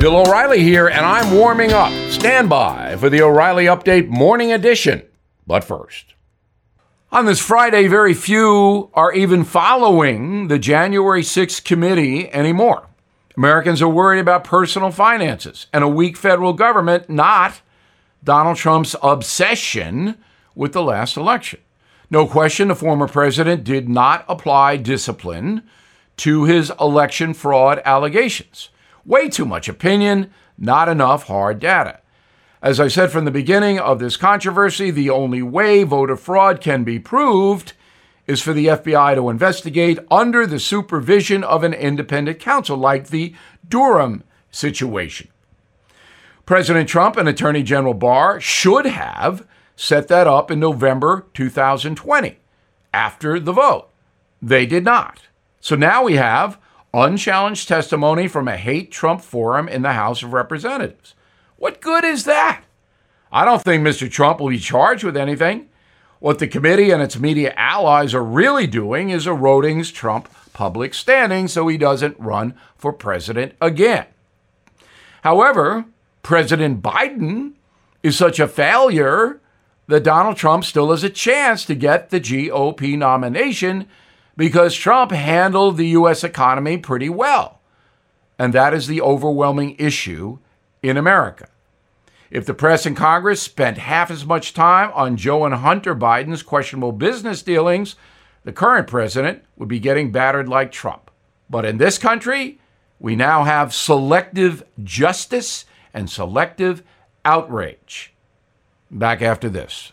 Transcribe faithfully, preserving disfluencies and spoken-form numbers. Bill O'Reilly here, and I'm warming up. Stand by for the O'Reilly Update Morning Edition. But first, on this Friday, very few are even following the January sixth committee anymore. Americans are worried about personal finances and a weak federal government, not Donald Trump's obsession with the last election. No question, the former president did not apply discipline to his election fraud allegations. Way too much opinion, not enough hard data. As I said from the beginning of this controversy, the only way voter fraud can be proved is for the F B I to investigate under the supervision of an independent counsel, like the Durham situation. President Trump and Attorney General Barr should have set that up in November two thousand twenty, after the vote. They did not. So now we have unchallenged testimony from a hate Trump forum in the House of Representatives. What good is that? I don't think Mister Trump will be charged with anything. What the committee and its media allies are really doing is eroding Trump's public standing so he doesn't run for president again. However, President Biden is such a failure that Donald Trump still has a chance to get the G O P nomination because Trump handled the U S economy pretty well. And that is the overwhelming issue in America. If the press and Congress spent half as much time on Joe and Hunter Biden's questionable business dealings, the current president would be getting battered like Trump. But in this country, we now have selective justice and selective outrage. Back after this.